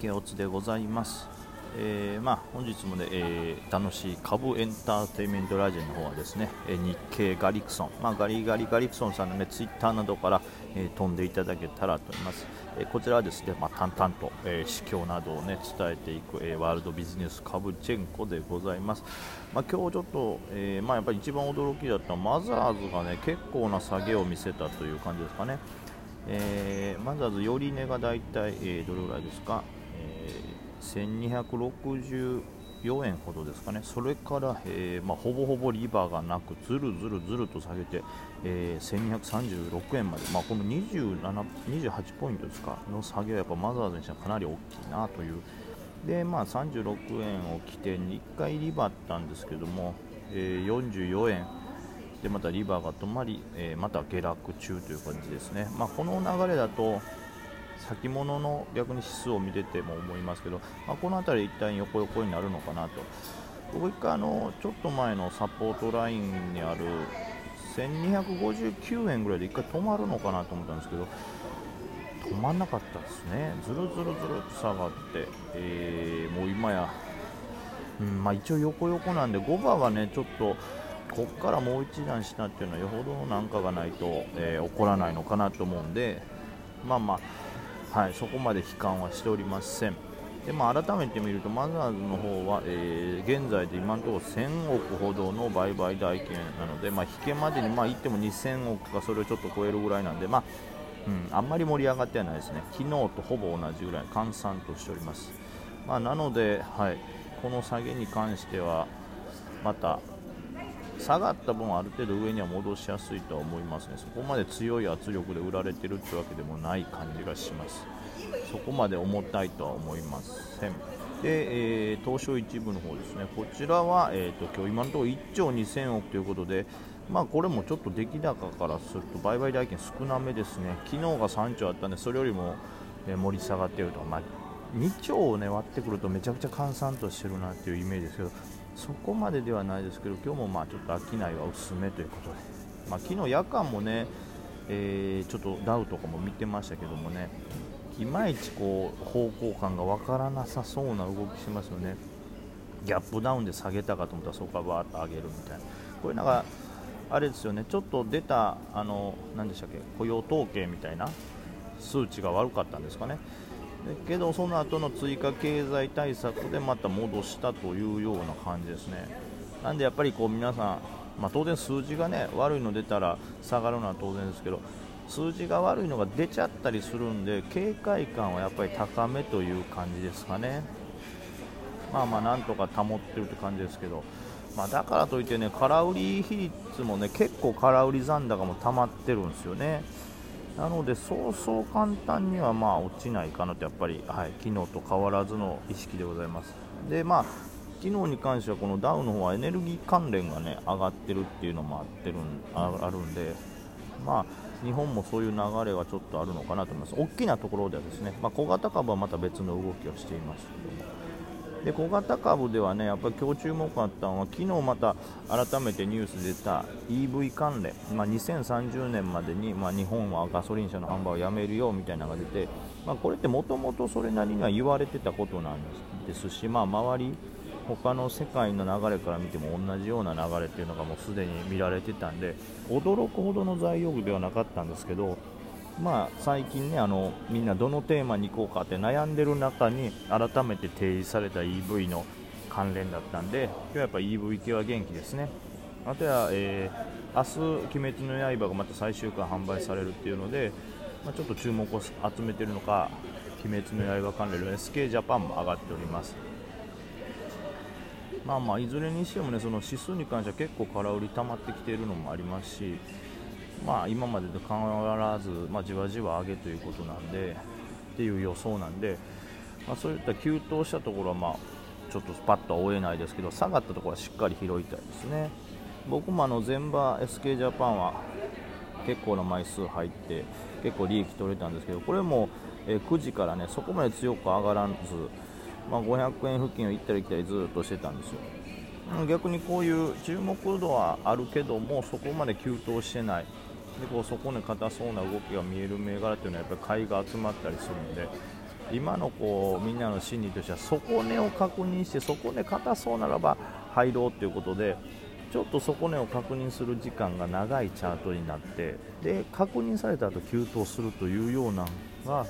ケオツでございます。本日もね、楽しい株エンターテインメントラジオの方はですね、日経ガリクソン、ガリクソンさんのねツイッターなどから、飛んでいただけたらと思います。こちらはですね、淡々と、市況などをね伝えていく、ワールドビジネス株チェンコでございます。今日ちょっと、やっぱり一番驚きだったマザーズがね結構な下げを見せたという感じですかね。マザーズより値がだいたいどれぐらいですか、1264円ほどですかね。それから、ほぼほぼリバーがなくずると下げて、1236円まで、この28ポイントですかの下げはやっぱマザーズにしてはかなり大きいなという。で、36円を起点に1回リバーったんですけども、44円でまたリバーが止まり、また下落中という感じですね。この流れだと先物の逆に指数を見てても思いますけど、この辺り一旦横になるのかなと。僕一回ちょっと前のサポートラインにある1259円ぐらいで一回止まるのかなと思ったんですけど、止まんなかったですね。ずると下がって、もう今や、一応横なんで5番はねちょっとこっからもう一段したっていうのはよほどなんかがないと、起こらないのかなと思うんで、そこまで悲観はしておりません。で、改めて見るとマザーズの方は、現在で今のところ1000億ほどの売買代金なので、引けまでにいっても2000億かそれをちょっと超えるぐらいなんで、あんまり盛り上がってはないですね。昨日とほぼ同じぐらい閑散としております。なので、この下げに関してはまた下がった分ある程度上には戻しやすいとは思いますね。そこまで強い圧力で売られてるってわけでもない感じがします。そこまで重たいとは思いません。で、東証一部の方ですね。こちらは、今日今のところ1兆2000億ということで、これもちょっと出来高からすると売買代金少なめですね。昨日が3兆あったんでそれよりも、盛り下がっていると、2兆を、割ってくるとめちゃくちゃ閑散としてるなというイメージですけど、そこまでではないですけど、今日もちょっと商いは薄めということで、昨日夜間もね、ちょっとダウとかも見てましたけどもね、いまいちこう方向感がわからなさそうな動きしますよね。ギャップダウンで下げたかと思ったらそこからバーッと上げるみたいな、これなんかあれですよね、ちょっと出た何でしたっけ、雇用統計みたいな数値が悪かったんですかね。けどその後の追加経済対策でまた戻したというような感じですね。なんでやっぱりこう皆さん、当然数字がね悪いの出たら下がるのは当然ですけど、数字が悪いのが出ちゃったりするんで警戒感はやっぱり高めという感じですかね。なんとか保ってるって感じですけど、だからといってね空売り比率もね結構空売り残高も溜まってるんですよね。なのでそうそう簡単には落ちないかなと、やっぱり、昨日と変わらずの意識でございます。で、昨日に関してはこのダウの方はエネルギー関連がね上がってるっていうのもあるんで、日本もそういう流れはちょっとあるのかなと思います。大きなところではですね、小型株はまた別の動きをしていますけども。で、小型株ではねやっぱり今日注目あったのは、昨日また改めてニュース出た EV 関連、2030年までに、日本はガソリン車の販売をやめるよみたいなのが出て、これってもともとそれなりには言われてたことなんですし、周り他の世界の流れから見ても同じような流れっていうのがもうすでに見られてたんで、驚くほどの材料ではなかったんですけど、最近ねみんなどのテーマに行こうかって悩んでる中に改めて提示された EV の関連だったんで、今日はやっぱ EV 系は元気ですね。あとは、明日鬼滅の刃がまた最終回販売されるっていうので、ちょっと注目を集めてるのか鬼滅の刃関連の SK ジャパンも上がっております。いずれにしてもねその指数に関しては結構空売り溜まってきているのもありますし、今までと変わらず、じわじわ上げということなんでっていう予想なんで、そういった急騰したところは、ちょっとパッとは追えないですけど、下がったところはしっかり拾いたいですね。僕も前場 SK ジャパンは結構な枚数入って結構利益取れたんですけど、これも9時からねそこまで強く上がらず、500円付近を行ったり来たりずっとしてたんですよ。逆にこういう注目度はあるけどもそこまで急騰してないで、こうそこに硬そうな動きが見える銘柄というのはやっぱり買いが集まったりするので、今のこうみんなの心理としては底根を確認して、底根硬そうならば入ろうということで、ちょっと底根を確認する時間が長いチャートになって、で確認された後急騰するというようなのが、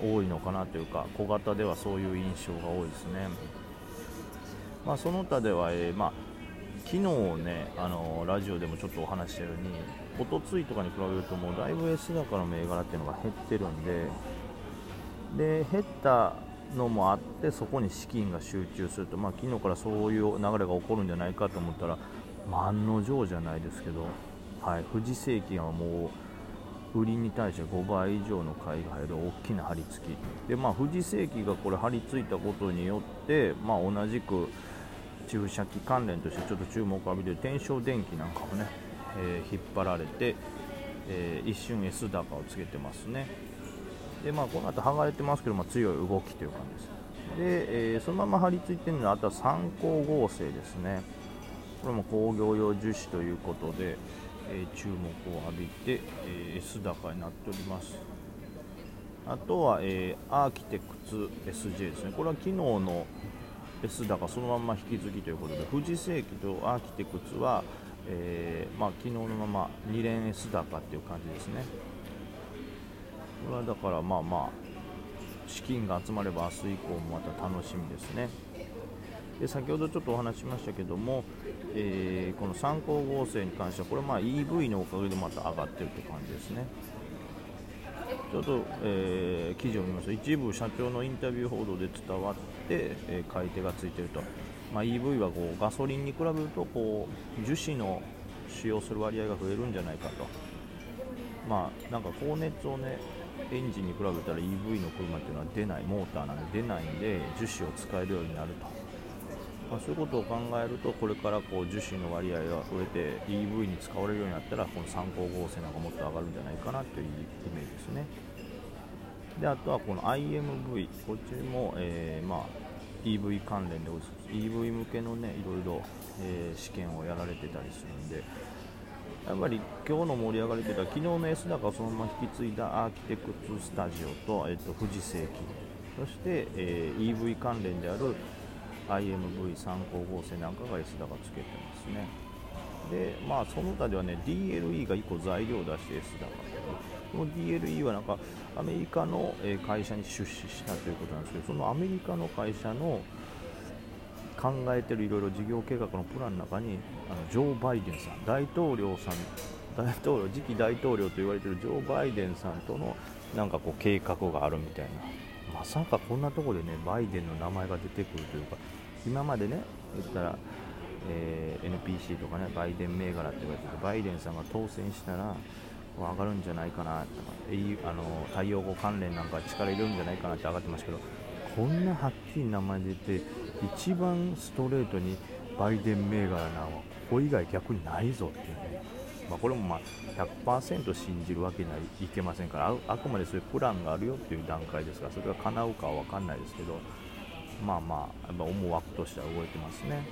多いのかなというか、小型ではそういう印象が多いですね。その他では、昨日ね、ラジオでもちょっとお話したように、おとついとかに比べるともうだいぶ安高の銘柄っていうのが減ってるんで、減ったのもあって、そこに資金が集中すると、昨日からそういう流れが起こるんじゃないかと思ったら、案の定じゃないですけど、富士製金はもう売りに対して5倍以上の買いが入る大きな張り付きで、富士製金がこれ張り付いたことによって、同じく注射器関連としてちょっと注目を浴びている天正電機なんかもね、引っ張られて、一瞬 S 高をつけてますね。でこの後剥がれてますけど、強い動きという感じです。で、そのまま張り付いているのは、あとは三幸合成ですね。これも工業用樹脂ということで、注目を浴びて、S 高になっております。あとは、アーキテクツ SJ ですね。これは昨日の S 高そのまま引き継ぎということで、富士製機とアーキテクツは、昨日のまま2連 S 高という感じですね。これはだから資金が集まれば明日以降もまた楽しみですね。で先ほどちょっとお話しましたけども、この三幸合成に関してはこれEV のおかげでまた上がってるという感じですね。ちょっと、記事を見ますと、一部社長のインタビュー報道で伝わって、買い手がついていると、EV はこうガソリンに比べるとこう樹脂の使用する割合が増えるんじゃないかと、なんか高熱をねエンジンに比べたら EV の車っていうのは出ない、モーターなんで出ないんで樹脂を使えるようになると、そういうことを考えると、これからこう樹脂の割合が増えて EV に使われるようになったら、この三幸合成なんかもっと上がるんじゃないかなというイメージですね。であとはこの IMV、 こっちも、EV 関連で EV 向けのねいろいろ、試験をやられてたりするんで、やっぱり今日の盛り上がりというのは、昨日の S 高をそのまま引き継いだアーキテクツスタジオと、富士製機、そして、EV 関連である IMV 三幸合成なんかが S 高つけてますね。で、その他ではね、DLE が1個材料を出して S 高、この DLE はなんかアメリカの会社に出資したということなんですけど、そのアメリカの会社の考えているいろいろ事業計画のプランの中に、ジョー・バイデンさん、次期大統領と言われているジョー・バイデンさんとのなんかこう計画があるみたいな、まさかこんなところでねバイデンの名前が出てくるというか、今までね言ったら、NPC とかねバイデン銘柄って言われていて、バイデンさんが当選したら上がるんじゃないかなとか、太陽光関連なんか力入れるんじゃないかなって上がってますけど、こんなはっきり名前出て一番ストレートにバイデン銘柄なのはここ以外逆にないぞっていうね、これも 100% 信じるわけにはいけませんから、あくまでそういうプランがあるよっていう段階ですが、それが叶うかは分かんないですけど、やっぱ思惑としては動いてますね。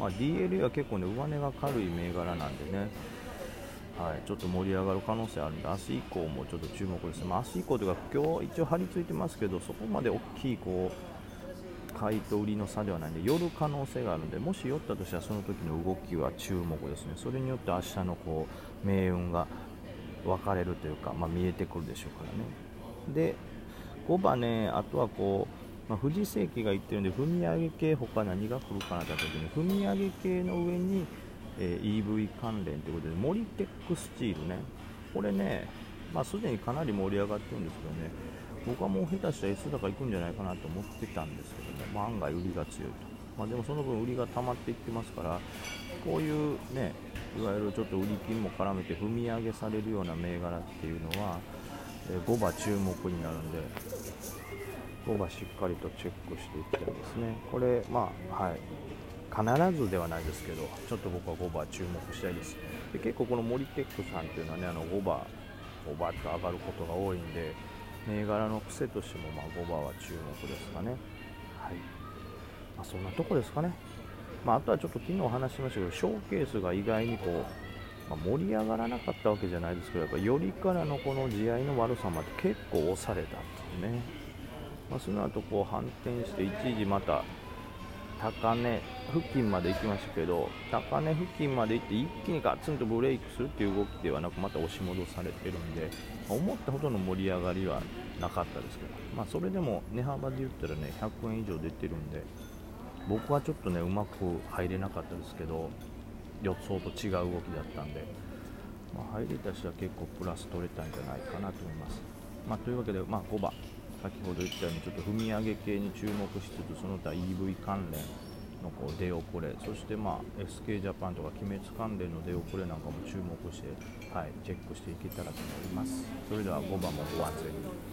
DLE は結構ね上値が軽い銘柄なんでね、ちょっと盛り上がる可能性あるんで、明日以降もちょっと注目ですね。明日以降というか今日一応張り付いてますけど、そこまで大きいこう買いと売りの差ではないんで、寄る可能性があるんで、もし寄ったとしたらその時の動きは注目ですね。それによって明日のこう命運が分かれるというか、見えてくるでしょうからね。で5番ね、あとはこう、富士製機が言ってるんで、踏み上げ系他何が来るかなって時に、踏み上げ系の上にEV 関連ということで、モリテックスチールね、これね、すでにかなり盛り上がってるんですけどね、僕はもう下手したら S 高いくんじゃないかなと思ってたんですけどね、案外売りが強いと、でもその分売りが溜まっていってますから、こういうねいわゆるちょっと売り金も絡めて踏み上げされるような銘柄っていうのは、5番注目になるんで、5番しっかりとチェックしていきたいですね。これ必ずではないですけど、ちょっと僕は5番注目したいです。で結構このモリテックさんというのはね、5番と上がることが多いんで、銘柄の癖としても5番は注目ですかね。そんなとこですかね。あとはちょっと昨日話しましたけど、ショーケースが意外にこまあ、盛り上がらなかったわけじゃないですけど、やっぱ寄りからのこの地合いの悪さまで結構押されたんですね。まあ、その後こう反転して一時また高値付近まで行きましたけど、高値付近まで行って一気にガツンとブレイクするっていう動きではなく、また押し戻されてるんで、思ったほどの盛り上がりはなかったですけど、まあ、それでも値幅で言ったらね100円以上出てるんで、僕はちょっとねうまく入れなかったですけど、予想と違う動きだったんで、まあ、入れた人は結構プラス取れたんじゃないかなと思います。まあ、というわけで、まあ、5番先ほど言ったようにちょっと踏み上げ系に注目しつつ、その他 EV 関連のこう出遅れ、そしてまあ SK ジャパンとか鬼滅関連の出遅れなんかも注目して、はい、チェックしていけたらと思います。それでは5番もご安全に。